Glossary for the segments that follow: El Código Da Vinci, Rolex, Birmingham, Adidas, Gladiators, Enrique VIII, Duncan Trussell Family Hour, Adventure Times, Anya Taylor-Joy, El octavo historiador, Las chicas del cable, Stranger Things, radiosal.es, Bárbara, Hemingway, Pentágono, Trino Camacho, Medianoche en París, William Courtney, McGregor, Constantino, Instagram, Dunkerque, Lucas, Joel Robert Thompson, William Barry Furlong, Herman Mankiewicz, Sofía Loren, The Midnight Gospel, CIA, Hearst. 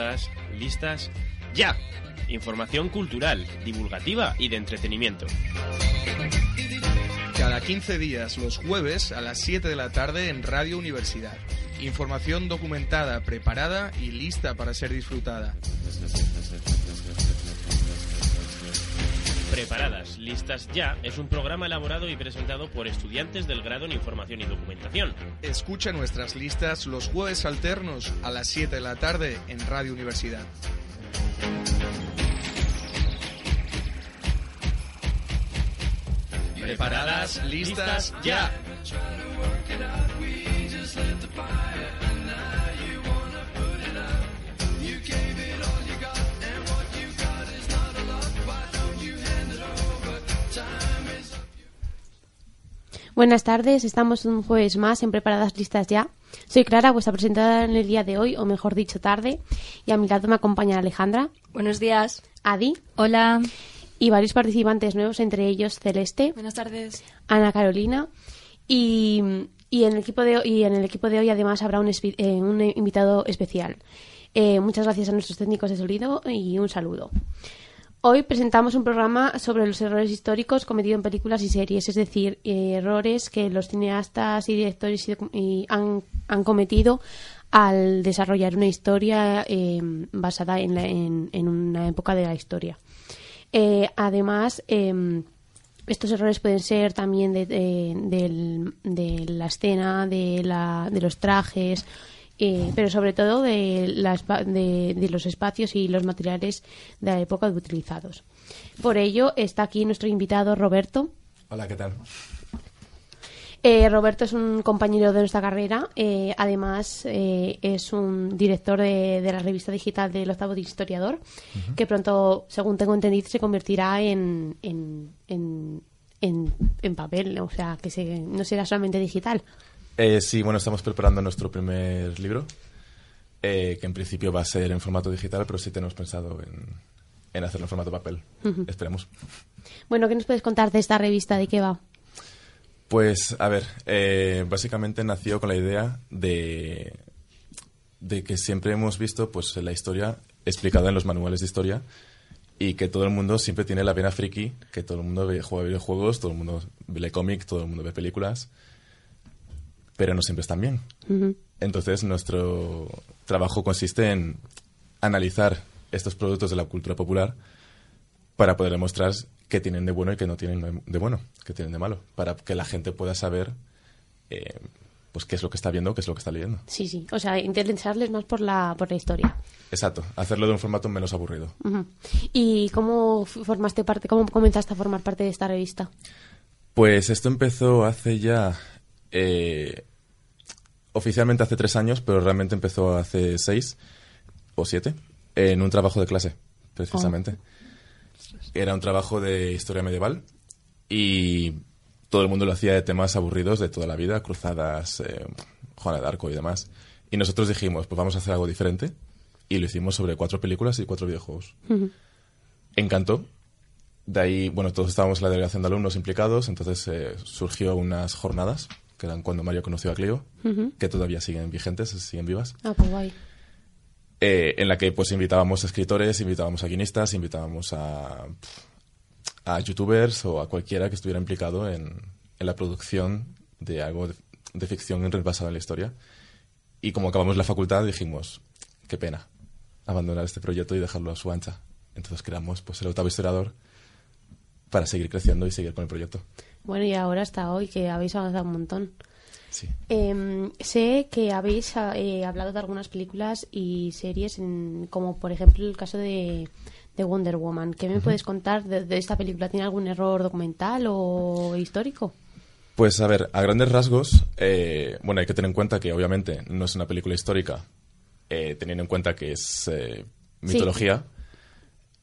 preparadas, listas, ¡ya! Información cultural, divulgativa y de entretenimiento. Cada 15 días, los jueves, a las 7 de la tarde en Radio Universidad. Información documentada, preparada y lista para ser disfrutada. Preparadas, listas ya, es un programa elaborado y presentado por estudiantes del grado en Información y Documentación. Escucha nuestras listas los jueves alternos a las 7 de la tarde en Radio Universidad. Preparadas, listas ya. Buenas tardes, estamos un jueves más en Preparadas Listas Ya. Soy Clara, vuestra presentadora en el día de hoy, o mejor dicho, tarde, y a mi lado me acompaña Alejandra. Buenos días. Adi. Hola. Y varios participantes nuevos, entre ellos Celeste. Buenas tardes. Ana Carolina. Y en el equipo de hoy además habrá un invitado especial. Muchas gracias a nuestros técnicos de sonido y un saludo. Hoy presentamos un programa sobre los errores históricos cometidos en películas y series, es decir, errores que los cineastas y directores han cometido al desarrollar una historia basada en una época de la historia. Además, estos errores pueden ser también de la escena, de los trajes, pero sobre todo de los espacios y los materiales de la época utilizados. Por ello, está aquí nuestro invitado Roberto. Hola, ¿qué tal? Roberto es un compañero de nuestra carrera, además es un director de la revista digital del octavo historiador, uh-huh, que pronto, según tengo entendido, se convertirá en papel, o sea, que no será solamente digital. Sí, bueno, estamos preparando nuestro primer libro, que en principio va a ser en formato digital, pero sí tenemos pensado en hacerlo en formato papel. Uh-huh. Esperemos. Bueno, ¿qué nos puedes contar de esta revista? ¿De qué va? Pues, a ver, básicamente nació con la idea de que siempre hemos visto pues la historia explicada en los manuales de historia y que todo el mundo siempre tiene la vena friki, que todo el mundo juega videojuegos, todo el mundo lee cómic, todo el mundo ve películas, pero no siempre están bien. Uh-huh. Entonces, nuestro trabajo consiste en analizar estos productos de la cultura popular para poder demostrar que tienen de bueno y que no tienen de bueno, que tienen de malo, para que la gente pueda saber pues qué es lo que está viendo, qué es lo que está leyendo. Sí, sí. O sea, interesarles más por la historia. Exacto. Hacerlo de un formato menos aburrido. Uh-huh. ¿Y cómo comenzaste a formar parte de esta revista? Pues esto empezó hace ya... oficialmente hace 3 años, pero realmente empezó hace 6 o 7, en un trabajo de clase, precisamente. Oh. Era un trabajo de historia medieval y todo el mundo lo hacía de temas aburridos de toda la vida, cruzadas, Juana de Arco y demás. Y nosotros dijimos, pues vamos a hacer algo diferente, y lo hicimos sobre 4 películas y 4 videojuegos. Uh-huh. Encantó. De ahí, bueno, todos estábamos en la delegación de alumnos implicados, entonces surgió unas jornadas, que eran cuando Mario conoció a Clio, uh-huh, que todavía siguen vigentes, siguen vivas. Ah, pues guay. En la que pues invitábamos a escritores, invitábamos a guionistas, invitábamos a youtubers o a cualquiera que estuviera implicado en la producción de algo de ficción basada en la historia. Y como acabamos la facultad dijimos, qué pena abandonar este proyecto y dejarlo a su ancha. Entonces creamos pues El Octavo Historiador para seguir creciendo y seguir con el proyecto. Bueno, y ahora hasta hoy que habéis avanzado un montón. Sí. Sé que habéis hablado de algunas películas y series, como por ejemplo el caso de Wonder Woman. ¿Qué me uh-huh puedes contar de esta película? ¿Tiene algún error documental o histórico? Pues a ver, a grandes rasgos, bueno, hay que tener en cuenta que obviamente no es una película histórica, teniendo en cuenta que es mitología,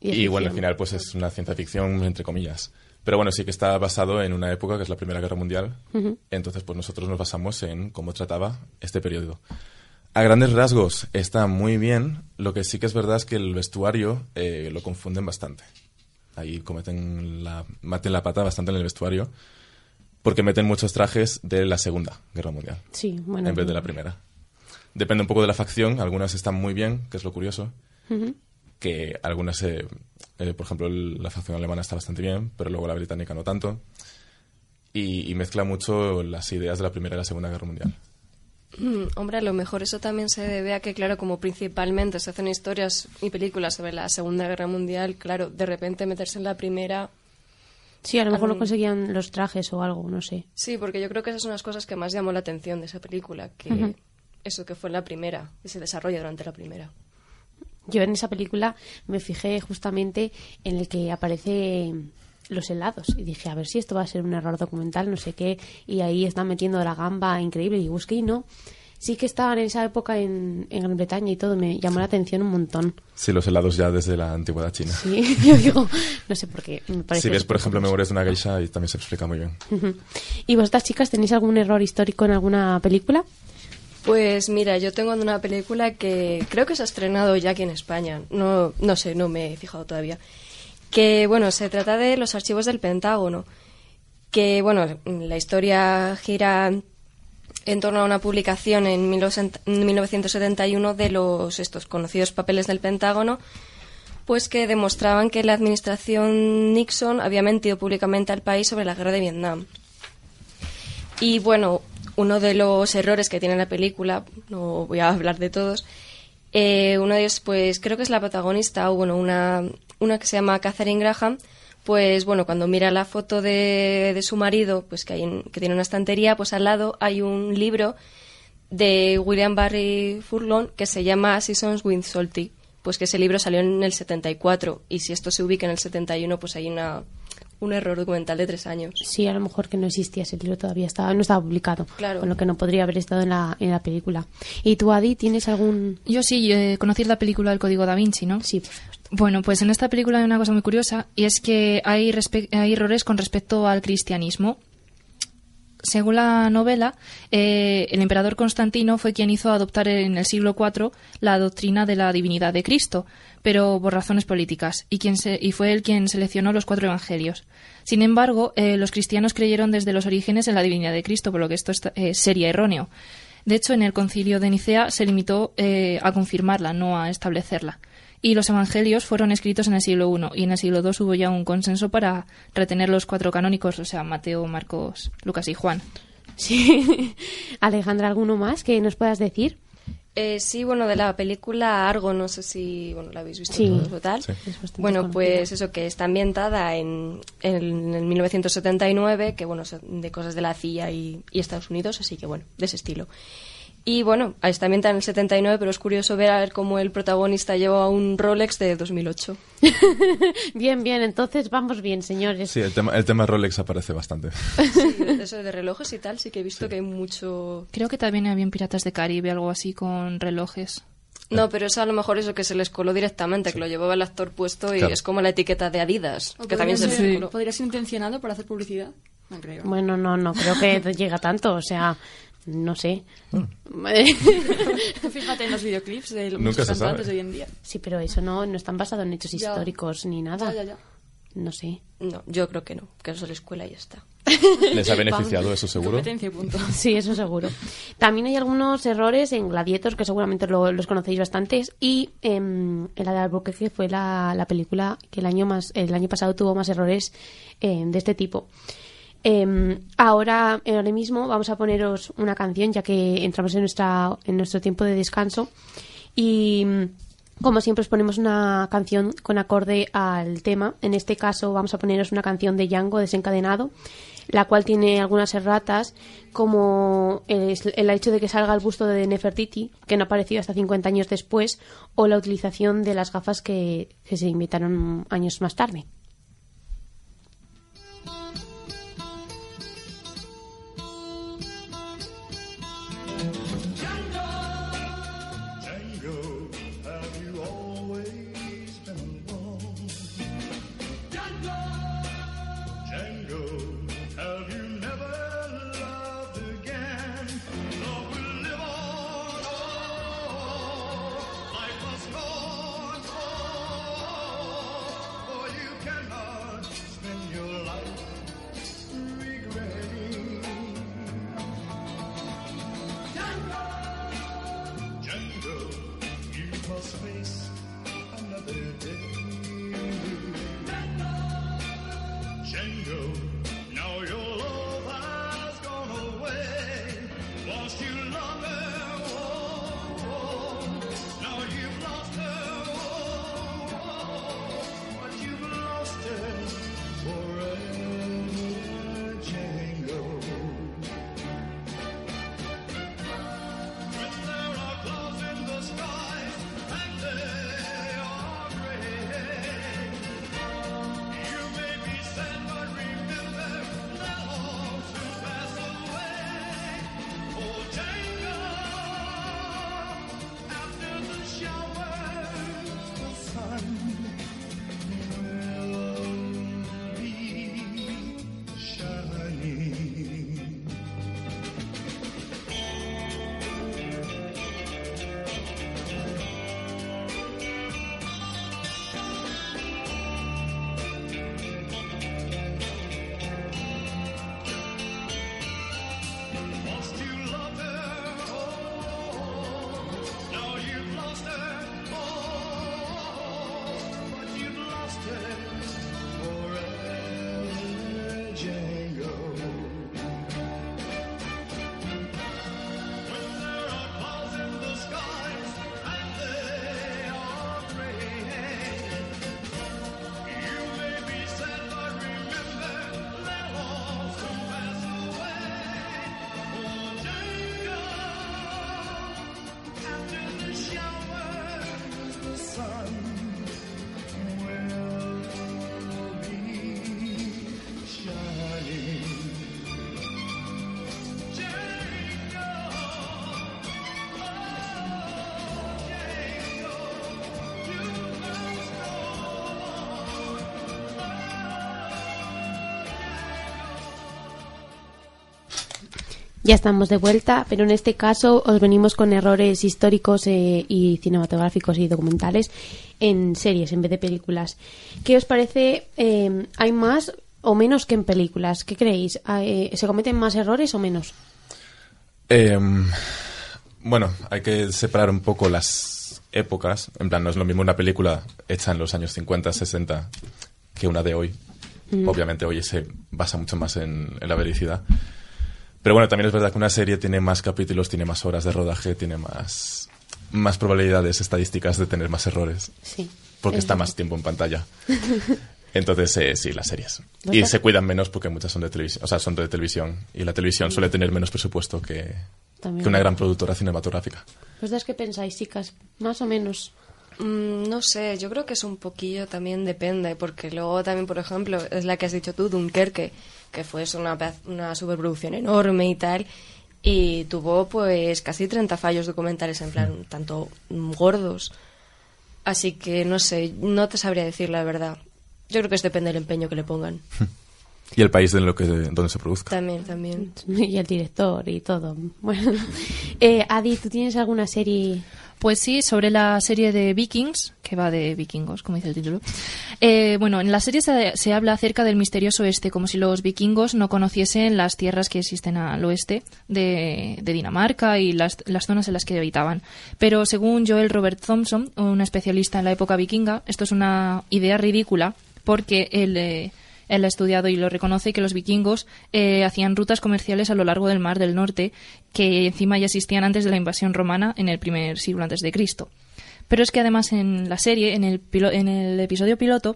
sí, y bueno, al final pues es una ciencia ficción entre comillas. Pero bueno, sí que está basado en una época que es la Primera Guerra Mundial. Uh-huh. Entonces, pues nosotros nos basamos en cómo trataba este periodo. A grandes rasgos está muy bien. Lo que sí que es verdad es que el vestuario lo confunden bastante. Ahí meten la pata bastante en el vestuario porque meten muchos trajes de la Segunda Guerra Mundial, sí, bueno, en vez de la Primera. Depende un poco de la facción. Algunas están muy bien, que es lo curioso. Uh-huh. Que algunas, por ejemplo, la facción alemana está bastante bien, pero luego la británica no tanto. Y mezcla mucho las ideas de la Primera y la Segunda Guerra Mundial. Hombre, a lo mejor eso también se debe a que, claro, como principalmente se hacen historias y películas sobre la Segunda Guerra Mundial, claro, de repente meterse en la Primera... Sí, a lo mejor lo conseguían los trajes o algo, no sé. Sí, porque yo creo que esas son las cosas que más llamó la atención de esa película, que uh-huh. eso que fue en la Primera, que se desarrolla durante la Primera. Yo en esa película me fijé justamente en el que aparece... los helados, y dije, a ver si esto va a ser un error documental, no sé qué, y ahí están metiendo la gamba increíble, y busqué y no, sí que estaban en esa época en Gran Bretaña y todo, me llamó la atención un montón. Sí, los helados ya desde la antigüedad china. Sí, yo digo, no sé por qué. Me parece si ves, por ejemplo, Memorias de una Geisha, ahí también se explica muy bien. Uh-huh. ¿Y vosotras, chicas, tenéis algún error histórico en alguna película? Pues mira, yo tengo una película que creo que se ha estrenado ya aquí en España, no sé, no me he fijado todavía. Que, bueno, se trata de los archivos del Pentágono, que, bueno, la historia gira en torno a una publicación en 1971 de estos conocidos papeles del Pentágono, pues que demostraban que la administración Nixon había mentido públicamente al país sobre la guerra de Vietnam. Y, bueno, uno de los errores que tiene la película, no voy a hablar de todos, uno de ellos, pues, creo que es la protagonista, o, bueno, una que se llama Katharine Graham, pues bueno, cuando mira la foto de su marido, pues que tiene una estantería, pues al lado hay un libro de William Barry Furlong que se llama Seasons Wind Salty, pues que ese libro salió en el 74, y si esto se ubica en el 71, pues hay un error documental de 3 años. Sí, a lo mejor que no existía ese libro todavía, no estaba publicado, claro. Con lo que no podría haber estado en la película. ¿Y tú, Adi, tienes algún...? Yo sí, conocéis la película El Código Da Vinci, ¿no? Sí, por supuesto. Bueno, pues en esta película hay una cosa muy curiosa, y es que hay errores con respecto al cristianismo. Según la novela, el emperador Constantino fue quien hizo adoptar en el siglo IV la doctrina de la divinidad de Cristo, pero por razones políticas, y fue él quien seleccionó los 4 evangelios. Sin embargo, los cristianos creyeron desde los orígenes en la divinidad de Cristo, por lo que esto sería erróneo. De hecho, en el concilio de Nicea se limitó a confirmarla, no a establecerla. Y los evangelios fueron escritos en el siglo I, y en el siglo II hubo ya un consenso para retener los 4 canónicos, o sea, Mateo, Marcos, Lucas y Juan. Sí. Alejandra, ¿alguno más que nos puedas decir? Sí, bueno, de la película Argo, no sé si la habéis visto. Sí. Todos, total. Sí. Bueno, pues eso, que está ambientada en 1979, que bueno, son de cosas de la CIA y Estados Unidos, así que bueno, de ese estilo. Y bueno, está también en el 79, pero es curioso ver cómo el protagonista lleva un Rolex de 2008. Bien, entonces vamos bien, señores. Sí, el tema Rolex aparece bastante. Sí, eso de relojes y tal, sí que he visto sí. Que hay mucho... Creo que también había en Piratas del Caribe, algo así con relojes. No, pero eso a lo mejor eso que se les coló directamente, sí. Que lo llevaba el actor puesto y claro. Es como la etiqueta de Adidas, o que también se les coló. ¿Podría ser intencionado para hacer publicidad? No creo. Bueno, no creo que llega tanto, o sea... No sé. Fíjate en los videoclips de los cantantes de hoy en día. Sí, pero eso no están basados en hechos históricos ni nada. Ya. No sé. No, yo creo que no. Que eso es la escuela y ya está. ¿Les ha beneficiado eso seguro? Competencia y punto. Sí, eso seguro. También hay algunos errores en Gladiators, que seguramente los conocéis bastantes. Y en la de Argo, que fue la película que el año pasado tuvo más errores de este tipo. Ahora mismo vamos a poneros una canción, ya que entramos en nuestro tiempo de descanso, y como siempre os ponemos una canción con acorde al tema. En este caso vamos a poneros una canción de Django Desencadenado, la cual tiene algunas erratas, como el hecho de que salga el busto de Nefertiti, que no apareció hasta 50 años después, o la utilización de las gafas que se inventaron años más tarde. Ya estamos de vuelta, pero en este caso os venimos con errores históricos y cinematográficos y documentales en series en vez de películas. ¿Qué os parece? ¿Hay más o menos que en películas? ¿Qué creéis? ¿Se cometen más errores o menos? Bueno, hay que separar un poco las épocas. En plan, no es lo mismo una película hecha en los años 50, 60 que una de hoy. Obviamente hoy se basa mucho más en la vericidad. Pero bueno, también es verdad que una serie tiene más capítulos, tiene más horas de rodaje, tiene más probabilidades estadísticas de tener más errores. Sí. Porque está más tiempo en pantalla. Entonces, sí, las series. Y se cuidan menos porque muchas son de televisión. O sea, son de televisión. Y la televisión suele tener menos presupuesto que una gran productora cinematográfica. ¿Vosotras qué pensáis, chicas? Más o menos. No sé, yo creo que es un poquillo, también depende, porque luego también, por ejemplo, es la que has dicho tú, Dunkerque, que fue una superproducción enorme y tal, y tuvo pues casi 30 fallos documentales, en plan, tanto gordos. Así que no sé, no te sabría decir la verdad. Yo creo que es depende del empeño que le pongan. Y el país donde se produzca. También. Y el director y todo. Bueno, Adi, ¿tú tienes alguna serie...? Pues sí, sobre la serie de Vikings, que va de vikingos, como dice el título. Bueno, en la serie se habla acerca del misterioso oeste, como si los vikingos no conociesen las tierras que existen al oeste de Dinamarca y las zonas en las que habitaban. Pero según Joel Robert Thompson, un especialista en la época vikinga, esto es una idea ridícula porque él ha estudiado y lo reconoce que los vikingos hacían rutas comerciales a lo largo del Mar del Norte, que encima ya existían antes de la invasión romana en el primer siglo antes de Cristo. Pero es que además en la serie, en el episodio piloto,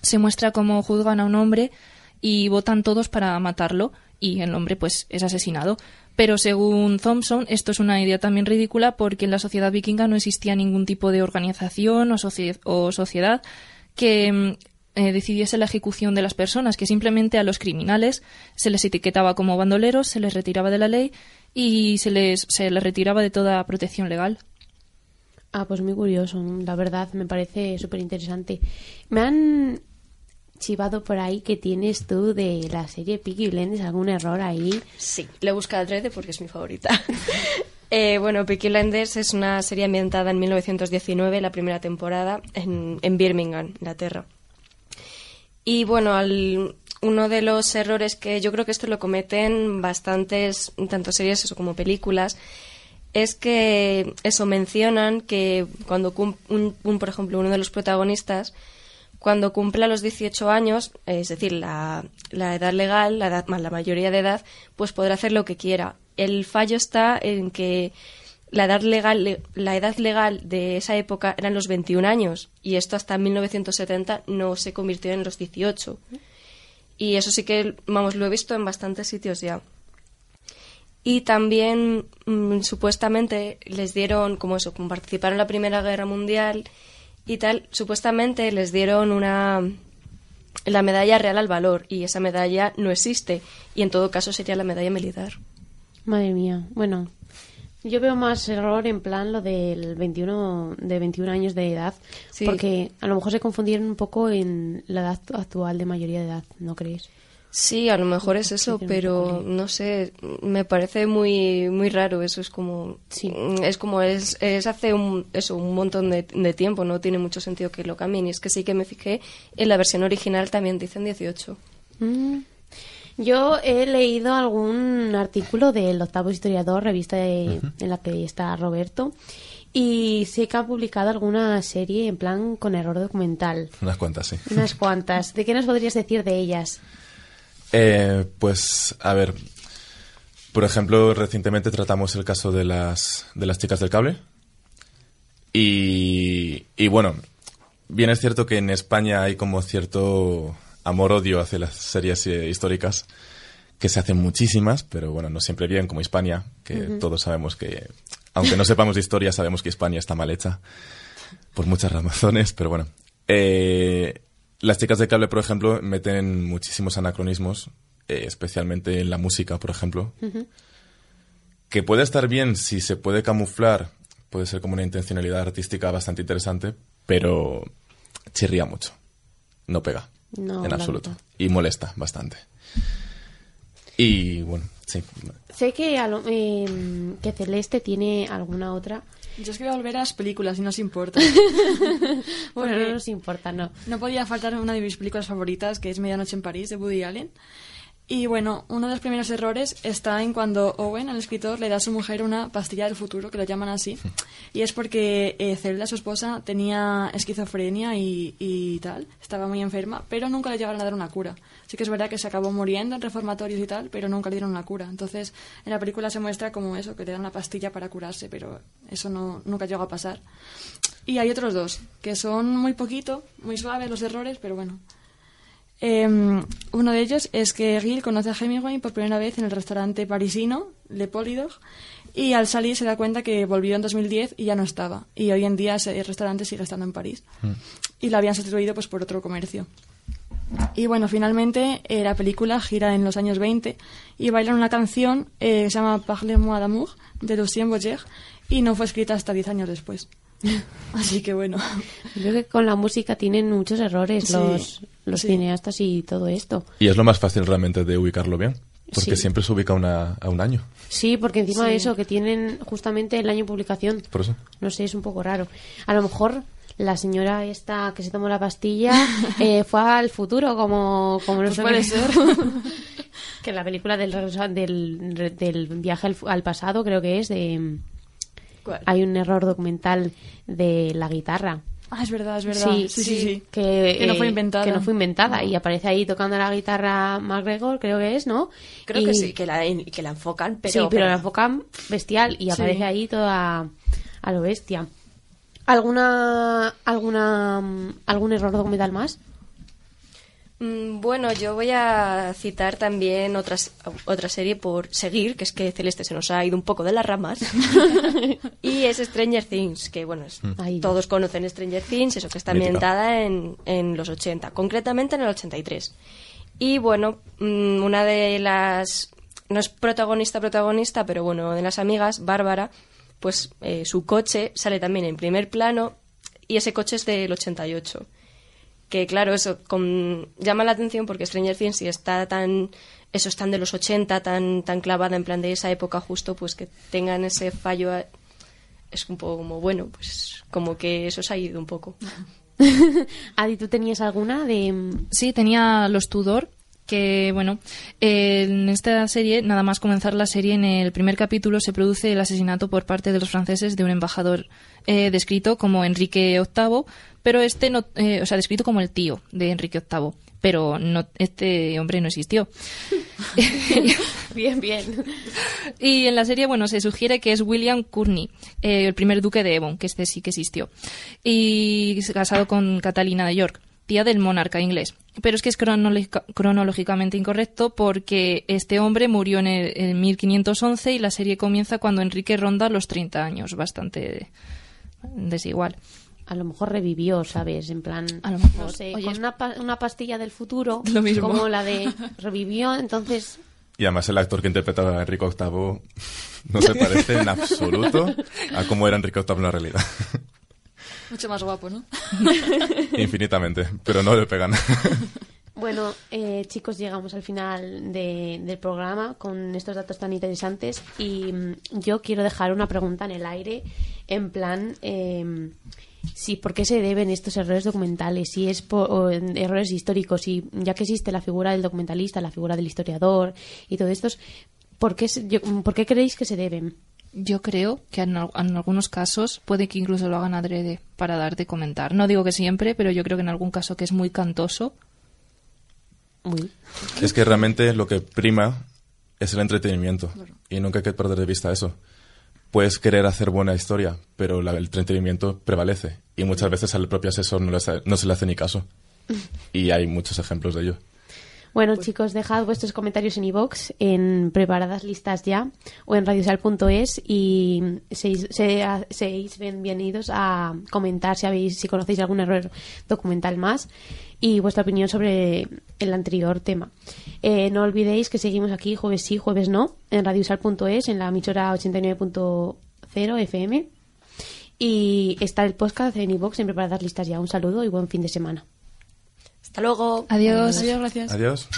se muestra cómo juzgan a un hombre y votan todos para matarlo y el hombre pues es asesinado. Pero según Thompson, esto es una idea también ridícula porque en la sociedad vikinga no existía ningún tipo de organización o sociedad que... decidiese la ejecución de las personas, que simplemente a los criminales se les etiquetaba como bandoleros, se les retiraba de la ley y se les retiraba de toda protección legal. Ah, pues muy curioso, la verdad, me parece súper interesante. Me han chivado por ahí que tienes tú de la serie Peaky Blinders, ¿algún error ahí? Sí, lo he buscado a 3D porque es mi favorita. Bueno, Peaky Blinders es una serie ambientada en 1919, la primera temporada, en Birmingham, Inglaterra. Y bueno, uno de los errores que yo creo que esto lo cometen bastantes, tanto series como películas, es que eso, mencionan que cuando por ejemplo, uno de los protagonistas, cuando cumpla los 18 años, es decir, la edad legal, la edad más la mayoría de edad, pues podrá hacer lo que quiera. El fallo está en que la edad legal de esa época eran los 21 años y esto hasta 1970 no se convirtió en los 18. Y eso sí que, vamos, lo he visto en bastantes sitios ya. Y también, supuestamente, les dieron, como eso, como participaron en la Primera Guerra Mundial y tal, supuestamente les dieron la medalla real al valor y esa medalla no existe y en todo caso sería la medalla militar. Madre mía, bueno... Yo veo más error en plan lo del 21 años de edad, sí. Porque a lo mejor se confundieron un poco en la edad actual de mayoría de edad, ¿no crees? Sí, a lo mejor es eso, pero no sé, me parece muy muy raro, eso es como sí. es hace un montón de tiempo, no tiene mucho sentido que lo cambien, y es que sí que me fijé en la versión original también dicen 18. Yo he leído algún artículo del octavo historiador, revista en la que está Roberto, y sé que ha publicado alguna serie en plan con error documental. Unas cuantas, sí. Unas cuantas. ¿De qué nos podrías decir de ellas? Pues, a ver, por ejemplo, recientemente tratamos el caso de las chicas del cable. Y bueno, bien es cierto que en España hay como cierto... amor-odio hacia las series históricas, que se hacen muchísimas, pero bueno, no siempre bien, como Hispania, que todos sabemos que, aunque no sepamos de historia, sabemos que Hispania está mal hecha, por muchas razones, pero bueno. Las chicas de cable, por ejemplo, meten muchísimos anacronismos, especialmente en la música, por ejemplo, que puede estar bien si se puede camuflar, puede ser como una intencionalidad artística bastante interesante, pero chirría mucho, no pega. No, en absoluto. Y molesta bastante. Y bueno, sí. Sé que Celeste tiene alguna otra. Yo es que voy a volver a las películas y no nos importa. Bueno, no nos importa, no. No podía faltar una de mis películas favoritas, que es Medianoche en París, de Woody Allen. Y bueno, uno de los primeros errores está en cuando Owen, el escritor, le da a su mujer una pastilla del futuro, que lo llaman así. Y es porque Zelda, su esposa, tenía esquizofrenia y tal, estaba muy enferma, pero nunca le llegaron a dar una cura. Así que es verdad que se acabó muriendo en reformatorios y tal, pero nunca le dieron una cura. Entonces, en la película se muestra como eso, que le dan una pastilla para curarse, pero eso no, nunca llegó a pasar. Y hay otros dos, que son muy poquito, muy suaves los errores, pero bueno. Uno de ellos es que Gil conoce a Hemingway por primera vez en el restaurante parisino Le Polydor, y al salir se da cuenta que volvió en 2010 y ya no estaba, y hoy en día ese restaurante sigue estando en París y lo habían sustituido pues por otro comercio. Y bueno, finalmente la película gira en los años 20 y bailan una canción que se llama Parlez-moi d'amour de Lucien Boyer, y no fue escrita hasta 10 años después. Así que bueno, creo que con la música tienen muchos errores, sí, los sí, cineastas y todo esto. Y es lo más fácil realmente de ubicarlo bien, porque sí, siempre se ubica a un año. Sí, porque encima sí, de eso, que tienen justamente el año de publicación. Por eso. No sé, es un poco raro. A lo mejor la señora esta que se tomó la pastilla fue al futuro, como pues puede ser. Que la película del viaje al pasado, creo que es de... ¿Cuál? Hay un error documental de la guitarra. Ah, es verdad. Sí. Que no fue inventada. No. Y aparece ahí tocando la guitarra McGregor, creo que es, ¿no? Creo que sí, que la enfocan, pero... Sí, pero la enfocan bestial y aparece ahí toda a lo bestia. ¿Algún error documental más? Bueno, yo voy a citar también otra serie por seguir, que es que Celeste se nos ha ido un poco de las ramas. Y es Stranger Things, que bueno, todos conocen Stranger Things, eso que está ambientada en los 80, concretamente en el 83. Y bueno, una de las... no es protagonista, pero bueno, de las amigas, Bárbara, pues su coche sale también en primer plano, y ese coche es del 88. Que claro, eso llama la atención porque Stranger Things sí está tan de los 80, tan clavada en plan de esa época justo, pues que tengan ese fallo es un poco como, bueno, pues como que eso se ha ido un poco. Adi, ¿tú tenías alguna de...? Sí, tenía los Tudor, que bueno, en esta serie, nada más comenzar la serie, en el primer capítulo se produce el asesinato por parte de los franceses de un embajador descrito como Enrique VIII, pero este no, descrito como el tío de Enrique VIII, pero no, este hombre no existió. Bien. Y en la serie, bueno, se sugiere que es William Courtney, el primer duque de Devon, que este sí que existió, y casado con Catalina de York, tía del monarca inglés. Pero es que es cronológicamente incorrecto, porque este hombre murió en 1511 y la serie comienza cuando Enrique ronda los 30 años, bastante desigual. A lo mejor revivió, ¿sabes? En plan, a lo mejor, no sé, oye, con una pastilla del futuro, lo mismo, como la de revivió, entonces... Y además el actor que interpretaba a Enrique VIII no se parece en absoluto a cómo era Enrique VIII en la realidad. Mucho más guapo, ¿no? Infinitamente, pero no le pegan. Bueno, chicos, llegamos al final del programa con estos datos tan interesantes, y yo quiero dejar una pregunta en el aire, en plan... Sí, ¿por qué se deben estos errores documentales? Si es por errores históricos, si ya que existe la figura del documentalista, la figura del historiador y todo esto, ¿por qué creéis que se deben? Yo creo que en algunos casos puede que incluso lo hagan adrede para dar de comentar. No digo que siempre, pero yo creo que en algún caso que es muy cantoso. Uy. Es que realmente lo que prima es el entretenimiento, bueno, y nunca hay que perder de vista eso. Puedes querer hacer buena historia, pero el entretenimiento prevalece. Y muchas veces al propio asesor no se le hace ni caso. Y hay muchos ejemplos de ello. Bueno, pues, chicos, dejad vuestros comentarios en iVoox, en Preparadas Listas Ya, o en radiosal.es, y seáis bienvenidos a comentar si conocéis algún error documental más y vuestra opinión sobre el anterior tema. No olvidéis que seguimos aquí jueves sí, jueves no, en radiosal.es, en la emisora 89.0 FM. Y está el podcast en iVoox, en Preparadas Listas Ya. Un saludo y buen fin de semana. Hasta luego. Adiós. Gracias. Adiós.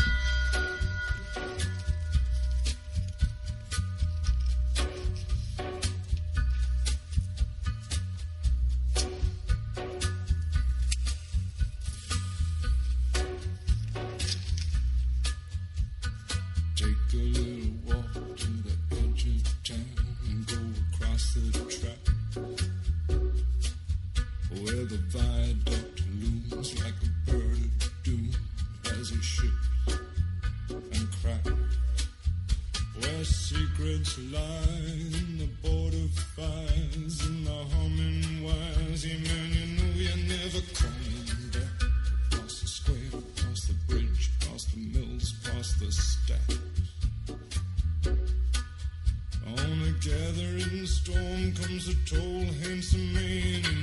the viaduct looms like a bird of doom as it ships and cracks. Where secrets lie in the border fires and the humming wires. Hey man, you know you're never coming back. Across the square, across the bridge, past the mills, past the stacks. On a gathering storm comes a tall, handsome man.